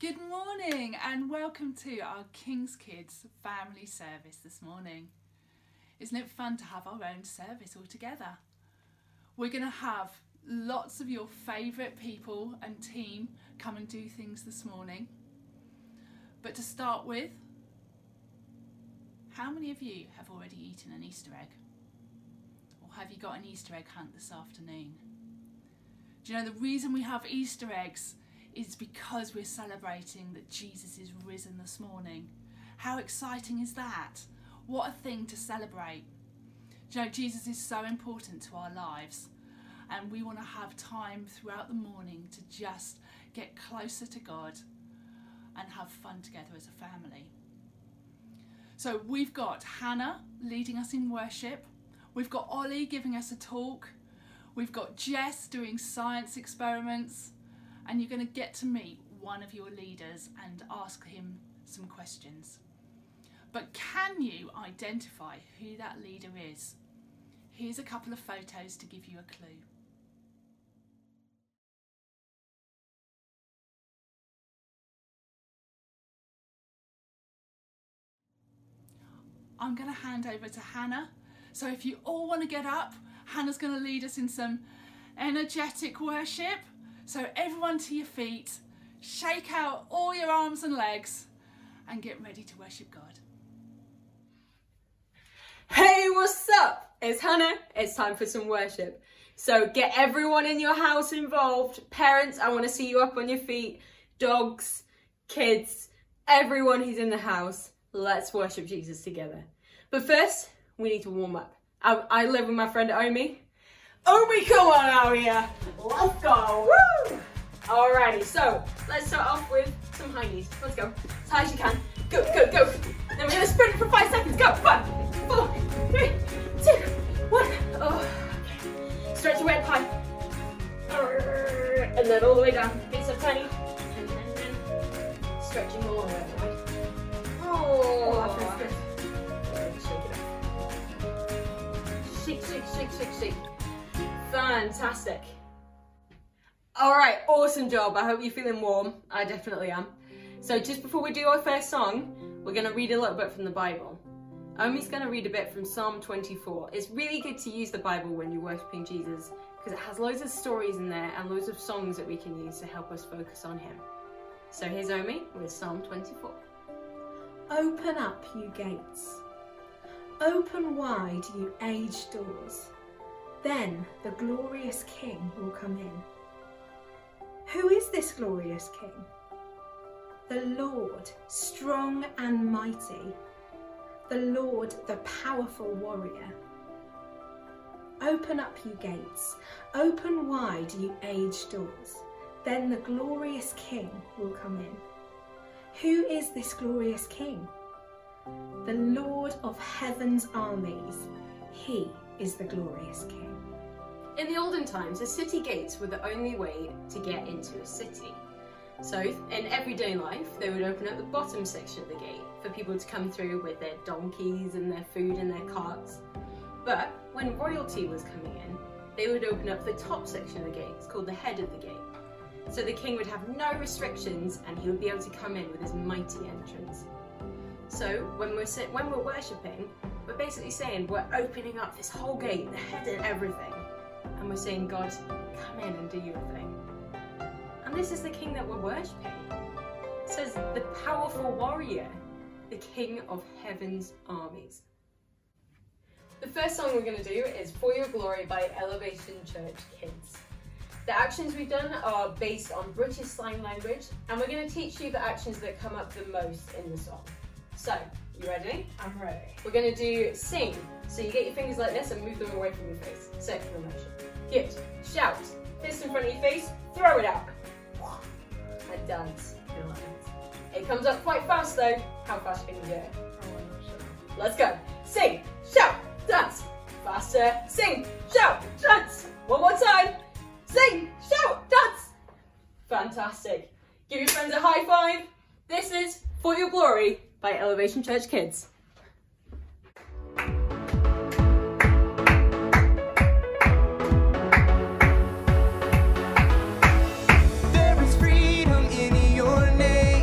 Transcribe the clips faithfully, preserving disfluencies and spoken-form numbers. Good morning and welcome to our King's Kids family service this morning. Isn't it fun to have our own service all together? We're going to have lots of your favourite people and team come and do things this morning. But to start with, how many of you have already eaten an Easter egg? Or have you got an Easter egg hunt this afternoon? Do you know the reason we have Easter eggs? It's because we're celebrating that Jesus is risen this morning. How exciting is that? What a thing to celebrate. Do you know, Jesus is so important to our lives, and we want to have time throughout the morning to just get closer to God and have fun together as a family. So we've got Hannah leading us in worship. We've got Ollie giving us a talk. We've got Jess doing science experiments. And you're going to get to meet one of your leaders and ask him some questions. But can you identify who that leader is? Here's a couple of photos to give you a clue. I'm going to hand over to Hannah. So if you all want to get up, Hannah's going to lead us in some energetic worship. So everyone to your feet, shake out all your arms and legs and get ready to worship God. Hey, what's up? It's Hannah. It's time for some worship. So get everyone in your house involved. Parents, I want to see you up on your feet. Dogs, kids, everyone who's in the house. Let's worship Jesus together. But first, we need to warm up. I, I live with my friend Omi. Omi, come on out here. Let's go. Woo! Alrighty, so let's start off with some high knees. Let's go. As high as you can. Go, go, go. Then we're gonna sprint for five seconds. Go. Five, four, three, two, one. Oh. Stretch your way up high. And then all the way down. Get so tiny. And then stretching all the way up. Oh, that feels good. Shake it up. Shake, shake, shake, shake, shake. Fantastic. All right, awesome job. I hope you're feeling warm. I definitely am. So just before we do our first song, we're going to read a little bit from the Bible. Omi's going to read a bit from Psalm twenty-four. It's really good to use the Bible when you're worshipping Jesus because it has loads of stories in there and loads of songs that we can use to help us focus on him. So here's Omi with Psalm twenty-four. Open up, you gates. Open wide, you aged doors. Then the glorious King will come in. Who is this glorious King? The Lord, strong and mighty. The Lord, the powerful warrior. Open up, you gates. Open wide, you aged doors. Then the glorious King will come in. Who is this glorious King? The Lord of heaven's armies. He is the glorious King. In the olden times, the city gates were the only way to get into a city. So in everyday life, they would open up the bottom section of the gate for people to come through with their donkeys and their food and their carts. But when royalty was coming in, they would open up the top section of the gate. It's called the head of the gate. So the king would have no restrictions and he would be able to come in with his mighty entrance. So when we're, when we're worshipping, we're basically saying we're opening up this whole gate, the head and everything. And we're saying, God, come in and do your thing. And this is the King that we're worshipping. It says the powerful warrior, the King of heaven's armies. The first song we're going to do is For Your Glory by Elevation Church Kids. The actions we've done are based on British slang language, and we're going to teach you the actions that come up the most in the song. So, you ready? I'm ready. We're going to do sing. So you get your fingers like this and move them away from your face. Circular motion. Good. Shout. Fist in front of your face. Throw it out. And dance. It comes up quite fast though. How fast can you do it? Let's go. Sing. Shout. Dance. Faster. Sing. Shout. Dance. One more time. Sing. Shout. Dance. Fantastic. Give your friends a high five. This is For Your Glory by Elevation Church Kids. There is freedom in your name.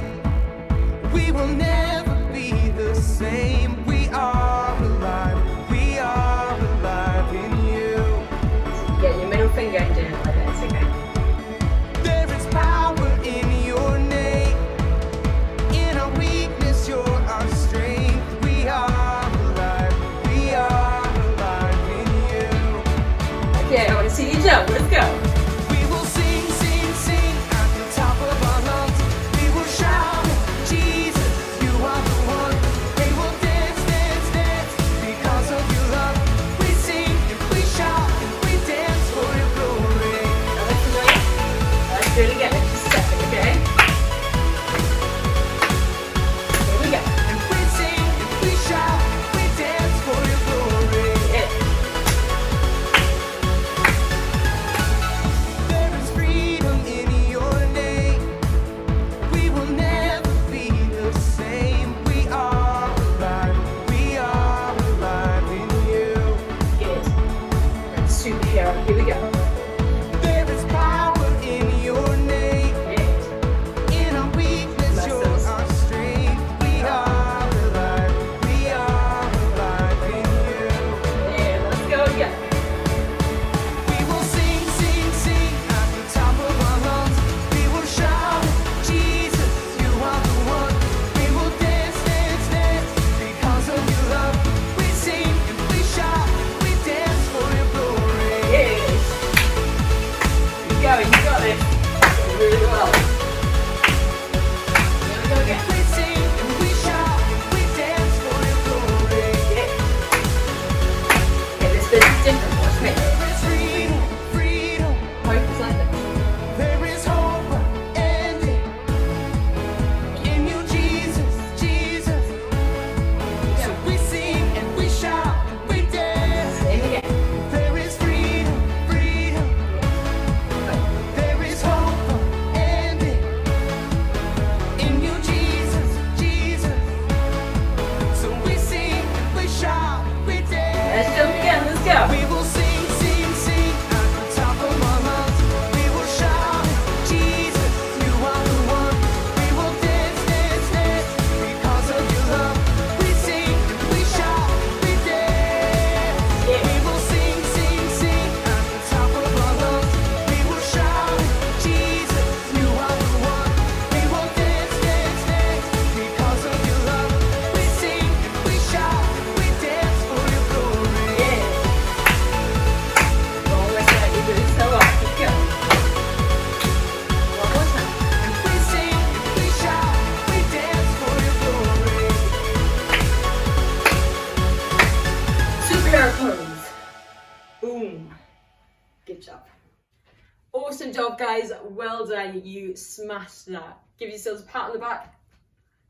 off, guys. Well done. You smashed that. Give yourselves a pat on the back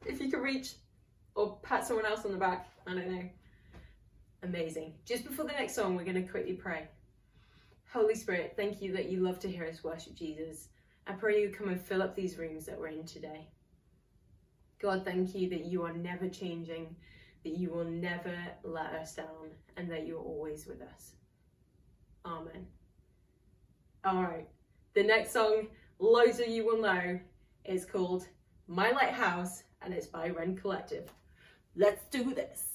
if you can reach, or pat someone else on the back. I don't know. Amazing. Just before the next song, we're going to quickly pray. Holy Spirit, thank you that you love to hear us worship Jesus. I pray you come and fill up these rooms that we're in today. God, thank you that you are never changing, that you will never let us down, and that you're always with us. Amen. All right, the next song, loads of you will know, is called My Lighthouse, and it's by Wren Collective. Let's do this.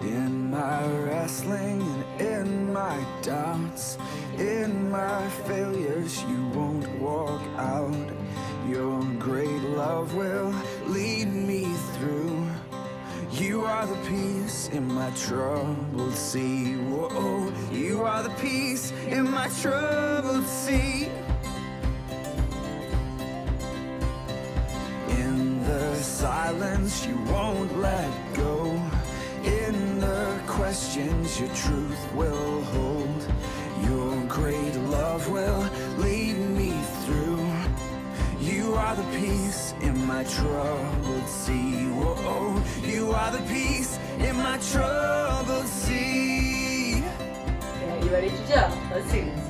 In my wrestling and in my doubts, in my failures, you won't walk out. Your great love will lead me through. You are the peace in my troubled sea. Whoa, you are the peace in my troubled sea. In the silence, you won't let go. In the questions, your truth will hold. Your great love will lead me through. You are the peace in my troubled sea. Whoa, you are the peace in my troubled sea. Okay, you ready to jump? Let's sing this.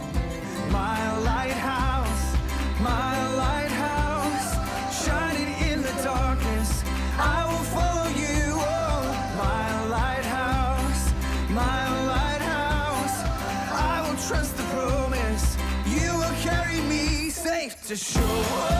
My lighthouse, my lighthouse, shining in the darkness, I will follow you. Oh, my lighthouse, my lighthouse, I will trust the promise. You will carry me safe to shore.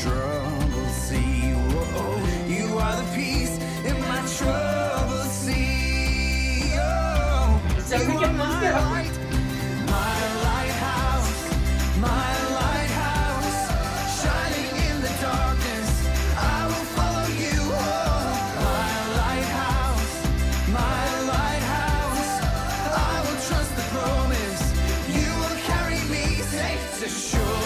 Trouble sea, whoa, you are the peace in my trouble sea. Oh, so you are my light, my lighthouse, my lighthouse, shining in the darkness. I will follow you. Oh, my lighthouse, my lighthouse, I will trust the promise. You will carry me safe to shore.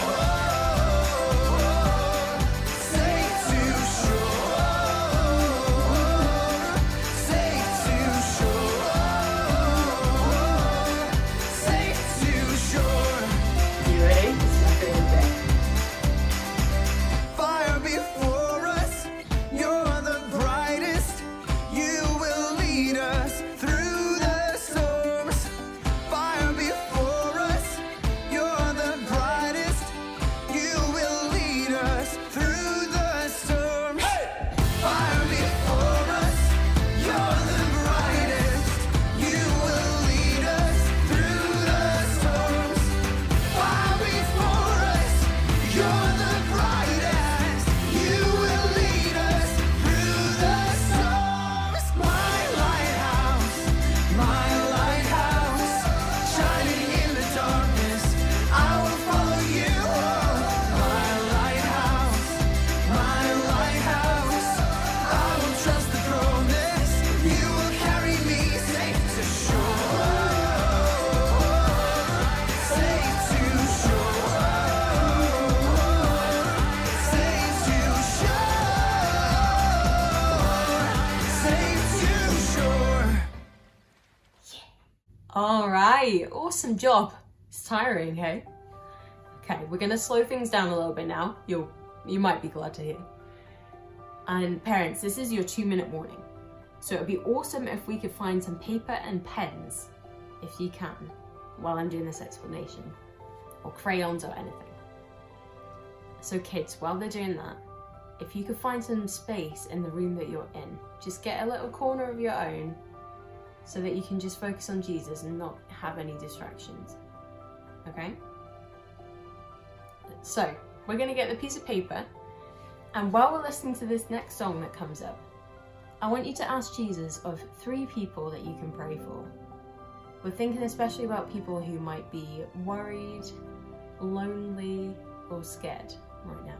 Awesome job. It's tiring, hey? Okay, we're gonna slow things down a little bit now. You'll, you might be glad to hear. And parents, this is your two minute warning. So it'd be awesome if we could find some paper and pens, if you can, while I'm doing this explanation, or crayons or anything. So kids, while they're doing that, if you could find some space in the room that you're in, just get a little corner of your own so that you can just focus on Jesus and not have any distractions, okay? So, we're gonna get the piece of paper, and while we're listening to this next song that comes up, I want you to ask Jesus of three people that you can pray for. We're thinking especially about people who might be worried, lonely, or scared right now.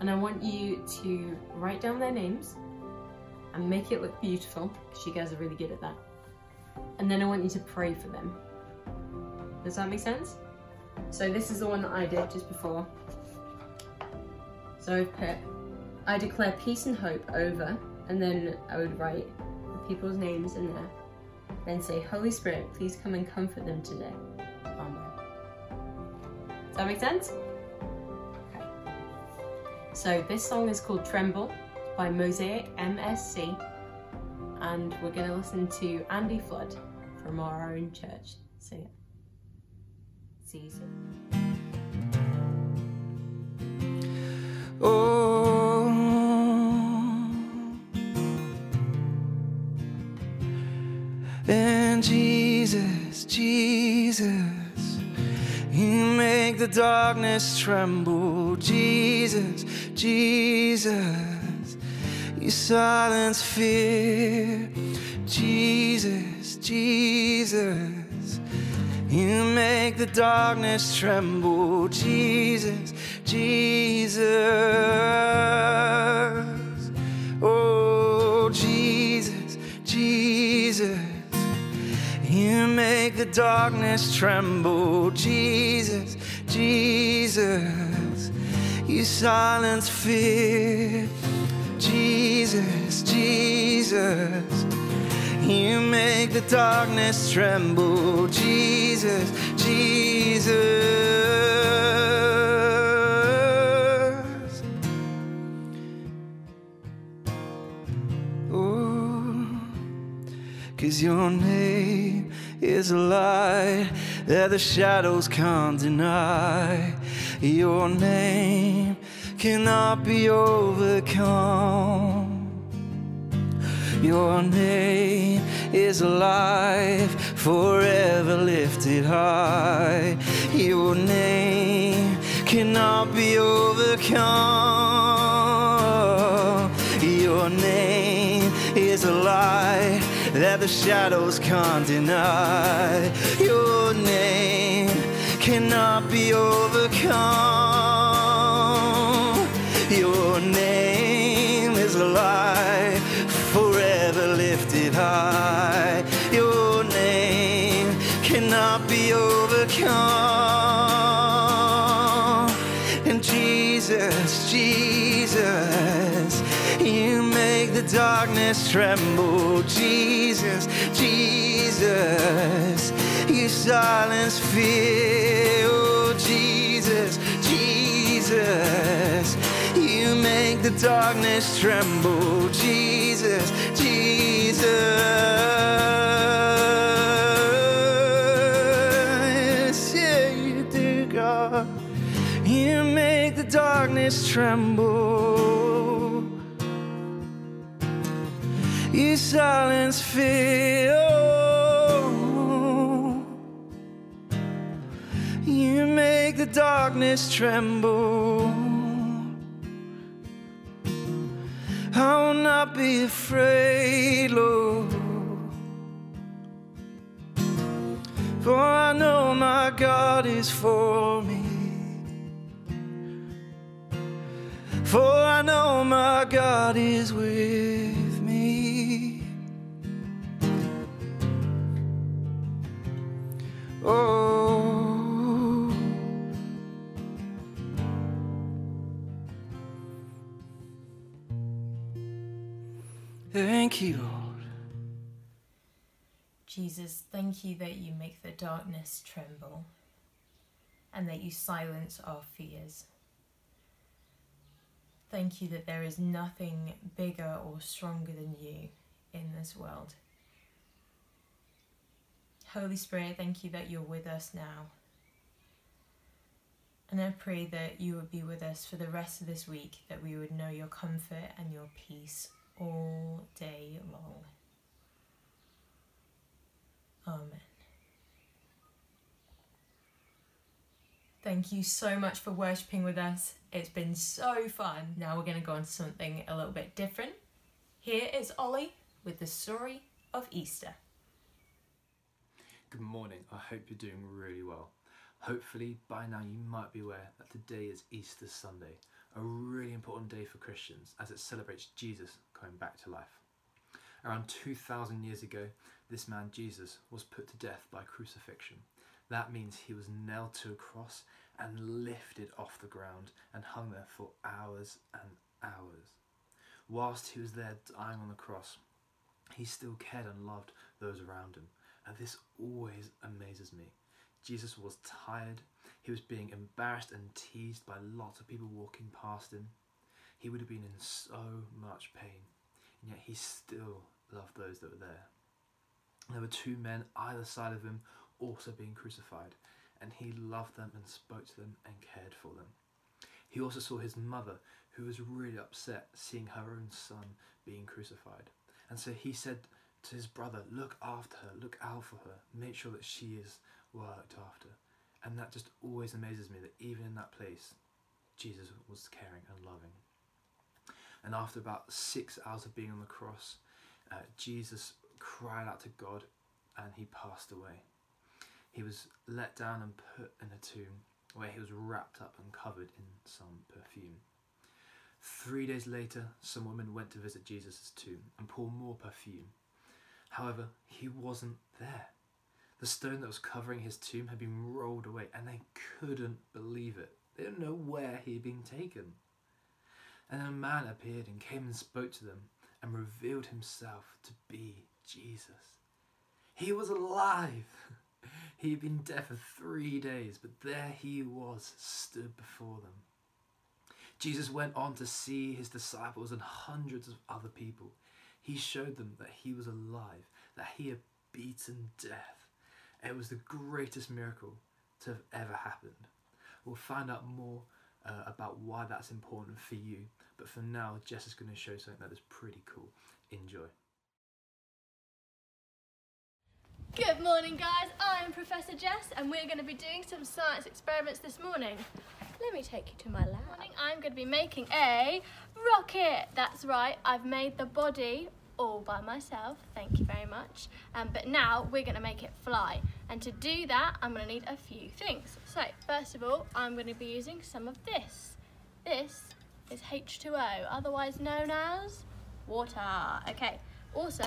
And I want you to write down their names and make it look beautiful, because you guys are really good at that. And then I want you to pray for them. Does that make sense? So this is the one that I did just before. So I've put, I declare peace and hope over, and then I would write the people's names in there. Then say, Holy Spirit, please come and comfort them today. Amen. Does that make sense? Okay. So this song is called Tremble by Mosaic M S C, and we're going to listen to Andy Flood from our own church sing it. See you soon. Oh, and Jesus, Jesus, you make the darkness tremble. Jesus, Jesus, you silence fear. Jesus, Jesus, you make the darkness tremble. Jesus, Jesus. Oh, Jesus, Jesus, you make the darkness tremble. Jesus, Jesus, you silence fear. Jesus, Jesus, you make the darkness tremble. Jesus, Jesus. Oh, 'cause your name is a light that the shadows can't deny. Your name cannot be overcome. Your name is alive, forever lifted high. Your name cannot be overcome. Your name is a light that the shadows can't deny. Your name cannot be overcome. Your name is a light, forever lifted high. Your name cannot be overcome. And Jesus, Jesus, you make the darkness tremble. Jesus, Jesus, you silence fear. Oh, Jesus, Jesus, you make the darkness tremble. Jesus, Jesus. Yeah, you do, God. You make the darkness tremble. You silence fear. You make the darkness tremble. I will not be afraid, Lord, for I know my God is for me. For I know my God is with me. Oh, thank you, Lord. Jesus, thank you that you make the darkness tremble and that you silence our fears. Thank you that there is nothing bigger or stronger than you in this world. Holy Spirit, thank you that you're with us now. And I pray that you would be with us for the rest of this week, that we would know your comfort and your peace all day long. Amen. Thank you so much for worshipping with us. It's been so fun. Now we're going to go on to something a little bit different. Here is Ollie with the story of Easter. Good morning, I hope you're doing really well. Hopefully by now you might be aware that today is Easter Sunday, a really important day for Christians as it celebrates Jesus coming back to life. Around two thousand years ago, this man Jesus was put to death by crucifixion. That means he was nailed to a cross and lifted off the ground and hung there for hours and hours. Whilst he was there dying on the cross, he still cared and loved those around him. And this always amazes me. Jesus was tired. He was being embarrassed and teased by lots of people walking past him. He would have been in so much pain, and yet he still loved those that were there. There were two men either side of him also being crucified, and he loved them and spoke to them and cared for them. He also saw his mother, who was really upset seeing her own son being crucified. And so he said to his brother, look after her, look out for her, make sure that she is well looked after. And that just always amazes me that even in that place, Jesus was caring and loving. And after about six hours of being on the cross, uh, Jesus cried out to God and he passed away. He was let down and put in a tomb where he was wrapped up and covered in some perfume. Three days later, some women went to visit Jesus' tomb and pour more perfume. However, he wasn't there. The stone that was covering his tomb had been rolled away and they couldn't believe it. They didn't know where he had been taken. And then a man appeared and came and spoke to them and revealed himself to be Jesus. He was alive! He had been dead for three days, but there he was, stood before them. Jesus went on to see his disciples and hundreds of other people. He showed them that he was alive, that he had beaten death. It was the greatest miracle to have ever happened. We'll find out more uh, about why that's important for you, but for now, Jess is going to show something that is pretty cool. Enjoy. Good morning, guys. I'm Professor Jess and we're going to be doing some science experiments this morning. Let me take you to my lab. This morning I'm going to be making a rocket. That's right, I've made the body all by myself. Thank you very much. Um, but now we're going to make it fly. And to do that, I'm going to need a few things. So, first of all, I'm going to be using some of this. This is H two O, otherwise known as water. Okay, also,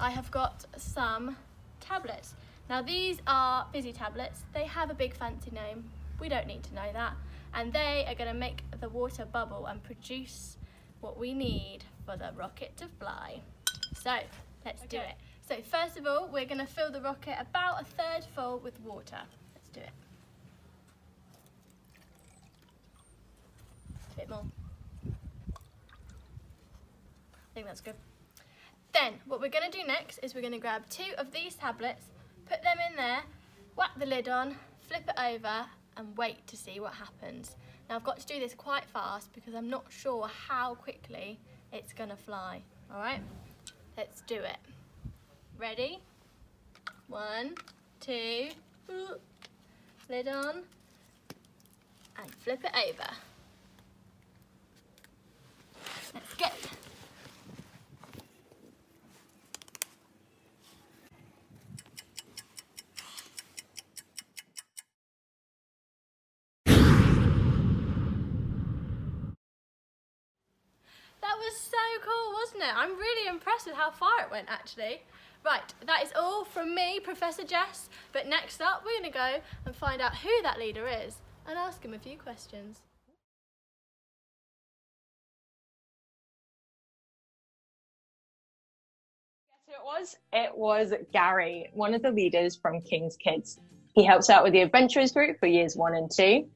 I have got some tablets. Now these are busy tablets. They have a big fancy name. We don't need to know that. And they are going to make the water bubble and produce what we need for the rocket to fly. So let's okay. do it. So first of all, we're going to fill the rocket about a third full with water. Let's do it. A bit more. I think that's good. Then, what we're going to do next is we're going to grab two of these tablets, put them in there, whack the lid on, flip it over and wait to see what happens. Now I've got to do this quite fast because I'm not sure how quickly it's going to fly. Alright, let's do it. Ready? One, two, lid on and flip it over. Let's go. I'm really impressed with how far it went actually. Right, that is all from me, Professor Jess, but next up we're going to go and find out who that leader is and ask him a few questions. Guess who it was? It was Gary, one of the leaders from King's Kids. He helps out with the Adventurers group for years one and two.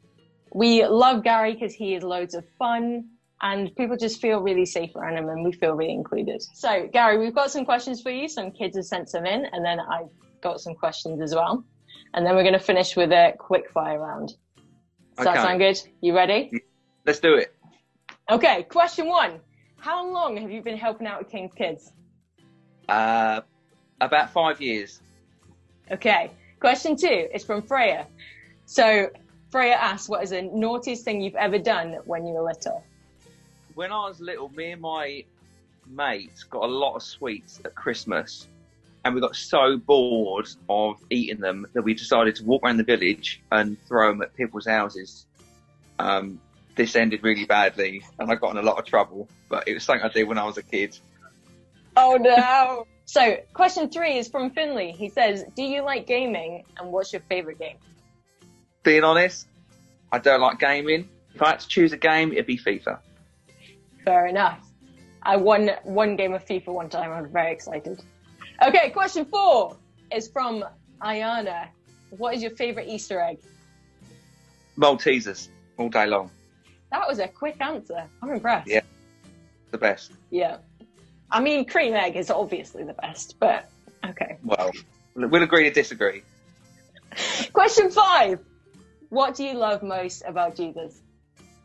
We love Gary because he is loads of fun. And people just feel really safe around him and we feel really included. So, Gary, we've got some questions for you. Some kids have sent some in and then I've got some questions as well. And then we're going to finish with a quick fire round. Does okay. that sound good? You ready? Let's do it. Okay, question one. How long have you been helping out with King's Kids? Uh, about five years. Okay, question two is from Freya. So, Freya asks, what is the naughtiest thing you've ever done when you were little? When I was little, me and my mates got a lot of sweets at Christmas, and we got so bored of eating them that we decided to walk around the village and throw them at people's houses. Um, this ended really badly, and I got in a lot of trouble, but it was something I did when I was a kid. Oh no! So, question three is from Finlay. He says, do you like gaming, and what's your favourite game? Being honest, I don't like gaming. If I had to choose a game, it'd be FIFA. Fair enough. I won one game of FIFA one time. I was very excited. Okay, question four is from Ayana. What is your favourite Easter egg? Maltesers, all day long. That was a quick answer. I'm impressed. Yeah, the best. Yeah. I mean, cream egg is obviously the best, but okay. Well, we'll agree to disagree. Question five. What do you love most about Jesus?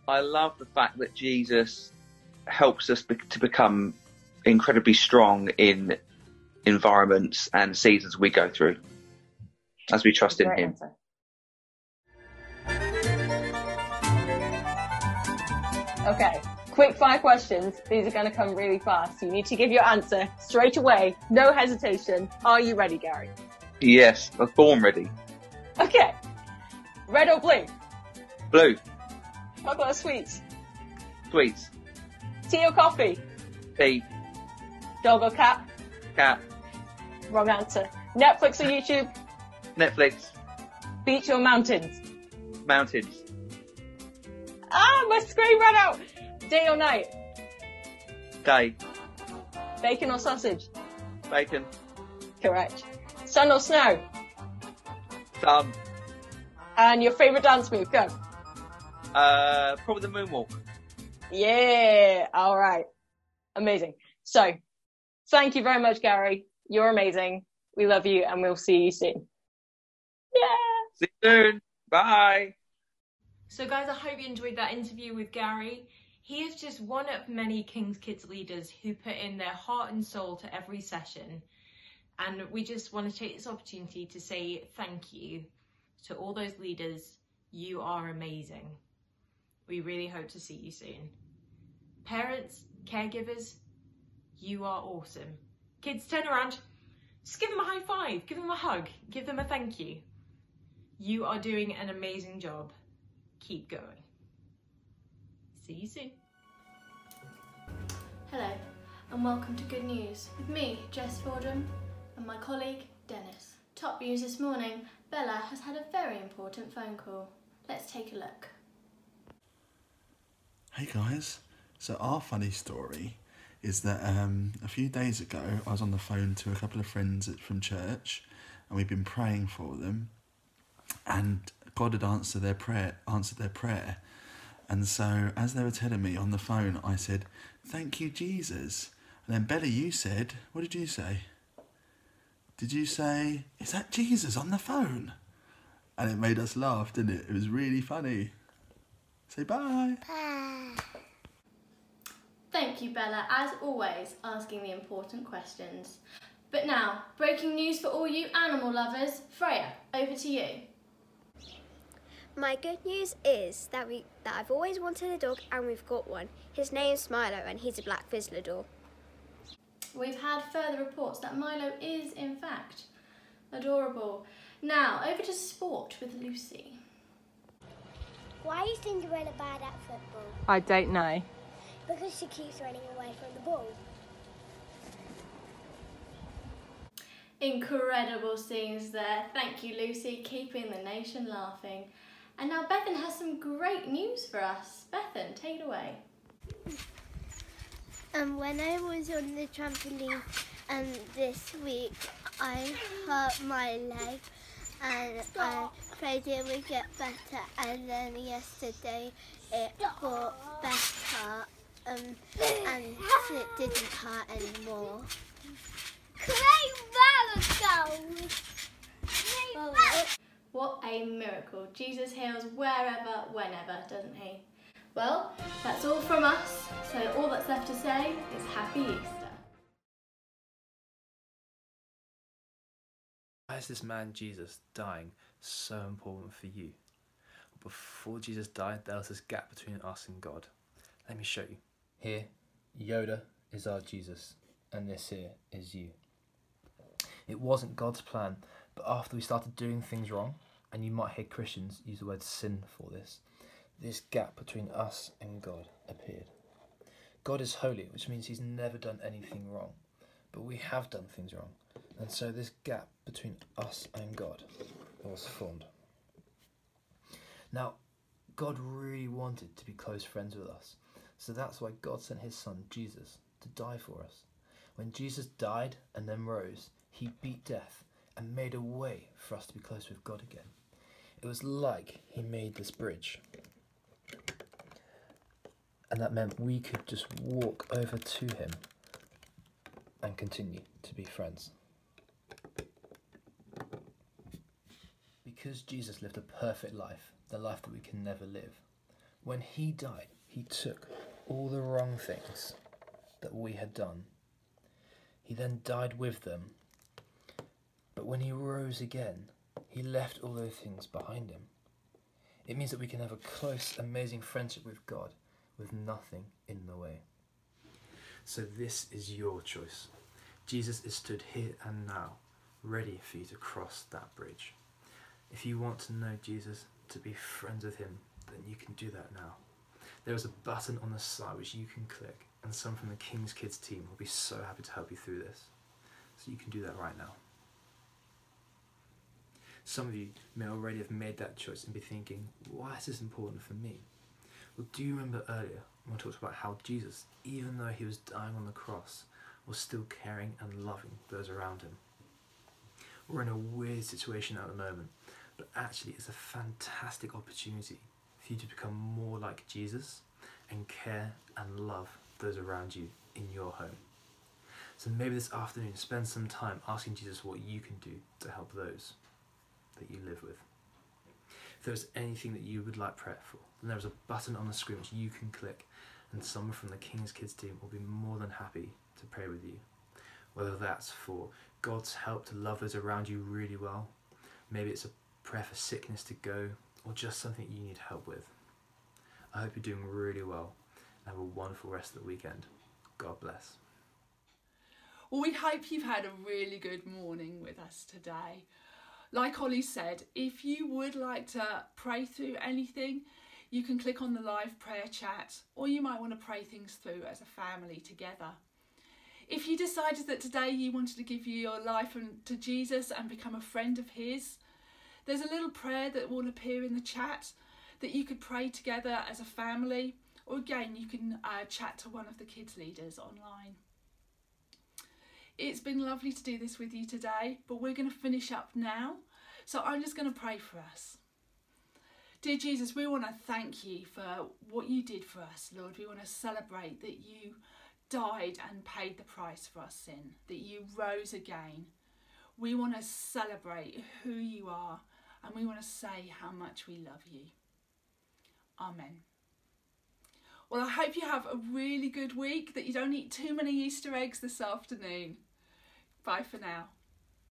I love the fact that Jesus helps us be to become incredibly strong in environments and seasons we go through as we trust in him. Answer. Okay, quick fire questions. These are going to come really fast. You need to give your answer straight away. No hesitation. Are you ready, Gary? Yes, I was born ready. Okay. Red or blue? Blue. Chocolate or sweets? Sweets. Tea or coffee? Tea. Dog or cat? Cat. Wrong answer. Netflix or YouTube? Netflix. Beach or mountains? Mountains. Ah, my screen ran out. Day or night? Day. Bacon or sausage? Bacon. Correct. Sun or snow? Sun. And your favourite dance move, go. Uh, probably the moonwalk. Yeah, all right. Amazing. So, thank you very much, Gary. You're amazing. We love you, and we'll see you soon. Yeah. See you soon. Bye. So, guys, I hope you enjoyed that interview with Gary. He is just one of many King's Kids leaders who put in their heart and soul to every session. And we just want to take this opportunity to say thank you. To all those leaders, you are amazing. We really hope to see you soon. Parents, caregivers, you are awesome. Kids, turn around. Just give them a high five, give them a hug, give them a thank you. You are doing an amazing job. Keep going. See you soon. Hello, and welcome to Good News with me, Jess Fordham, and my colleague, Dennis. Top news this morning, Bella has had a very important phone call. Let's take a look. Hey guys, so our funny story is that um, a few days ago I was on the phone to a couple of friends from church, and we've been praying for them, and God had answered their prayer, answered their prayer. And so as they were telling me on the phone, I said, "Thank you, Jesus." And then Bella, you said, what did you say? Did you say, is that Jesus on the phone? And it made us laugh, didn't it? It was really funny. Say bye. Bye. Thank you, Bella, as always, asking the important questions. But now, breaking news for all you animal lovers. Freya, over to you. My good news is that we that I've always wanted a dog, and we've got one. His name's Milo, and he's a black Vizsla dog. We've had further reports that Milo is, in fact, adorable. Now, over to sport with Lucy. Why is Cinderella bad at football? I don't know. Because she keeps running away from the ball. Incredible scenes there. Thank you, Lucy, keeping the nation laughing. And now Bethan has some great news for us. Bethan, take it away. And um, when I was on the trampoline um, this week, I hurt my leg, and I prayed it would get better, and then yesterday it got better, um, and it didn't hurt anymore. Great miracle! What a miracle. Jesus heals wherever, whenever, doesn't he? Well, that's all from us, so all that's left to say is Happy Easter. Why is this man Jesus dying so important for you? Before Jesus died, there was this gap between us and God. Let me show you. Here, Yoda is our Jesus, and this here is you. It wasn't God's plan, but after we started doing things wrong, and you might hear Christians use the word sin for this, this gap between us and God appeared. God is holy, which means he's never done anything wrong, but we have done things wrong. And so this gap between us and God was formed. Now, God really wanted to be close friends with us. So that's why God sent his son, Jesus, to die for us. When Jesus died and then rose, he beat death and made a way for us to be close with God again. It was like he made this bridge. And that meant we could just walk over to him and continue to be friends. Because Jesus lived a perfect life, the life that we can never live, when he died, he took all the wrong things that we had done. He then died with them. But when he rose again, he left all those things behind him. It means that we can have a close, amazing friendship with God with nothing in the way. So this is your choice. Jesus is stood here and now, ready for you to cross that bridge. If you want to know Jesus, to be friends with him, then you can do that now. There is a button on the side which you can click, and someone from the King's Kids team will be so happy to help you through this. So you can do that right now. Some of you may already have made that choice and be thinking, why is this important for me? Well, do you remember earlier when I talked about how Jesus, even though he was dying on the cross, was still caring and loving those around him? We're in a weird situation at the moment, but actually it's a fantastic opportunity for you to become more like Jesus and care and love those around you in your home. So maybe this afternoon, spend some time asking Jesus what you can do to help those that you live with. If there's anything that you would like prayer for, then there's a button on the screen which you can click, and someone from the King's Kids team will be more than happy to pray with you. Whether that's for God's help to love those around you really well, maybe it's a prayer for sickness to go, or just something you need help with. I hope you're doing really well, and have a wonderful rest of the weekend. God bless. Well, we hope you've had a really good morning with us today. Like Ollie said, if you would like to pray through anything, you can click on the live prayer chat, or you might want to pray things through as a family together. If you decided that today you wanted to give your life to Jesus and become a friend of his, there's a little prayer that will appear in the chat that you could pray together as a family, or again, you can uh, chat to one of the kids' leaders online. It's been lovely to do this with you today, but we're going to finish up now. So I'm just going to pray for us. Dear Jesus, we want to thank you for what you did for us, Lord. We want to celebrate that you died and paid the price for our sin, that you rose again. We want to celebrate who you are, and we want to say how much we love you. Amen. Well, I hope you have a really good week, that you don't eat too many Easter eggs this afternoon. Bye for now.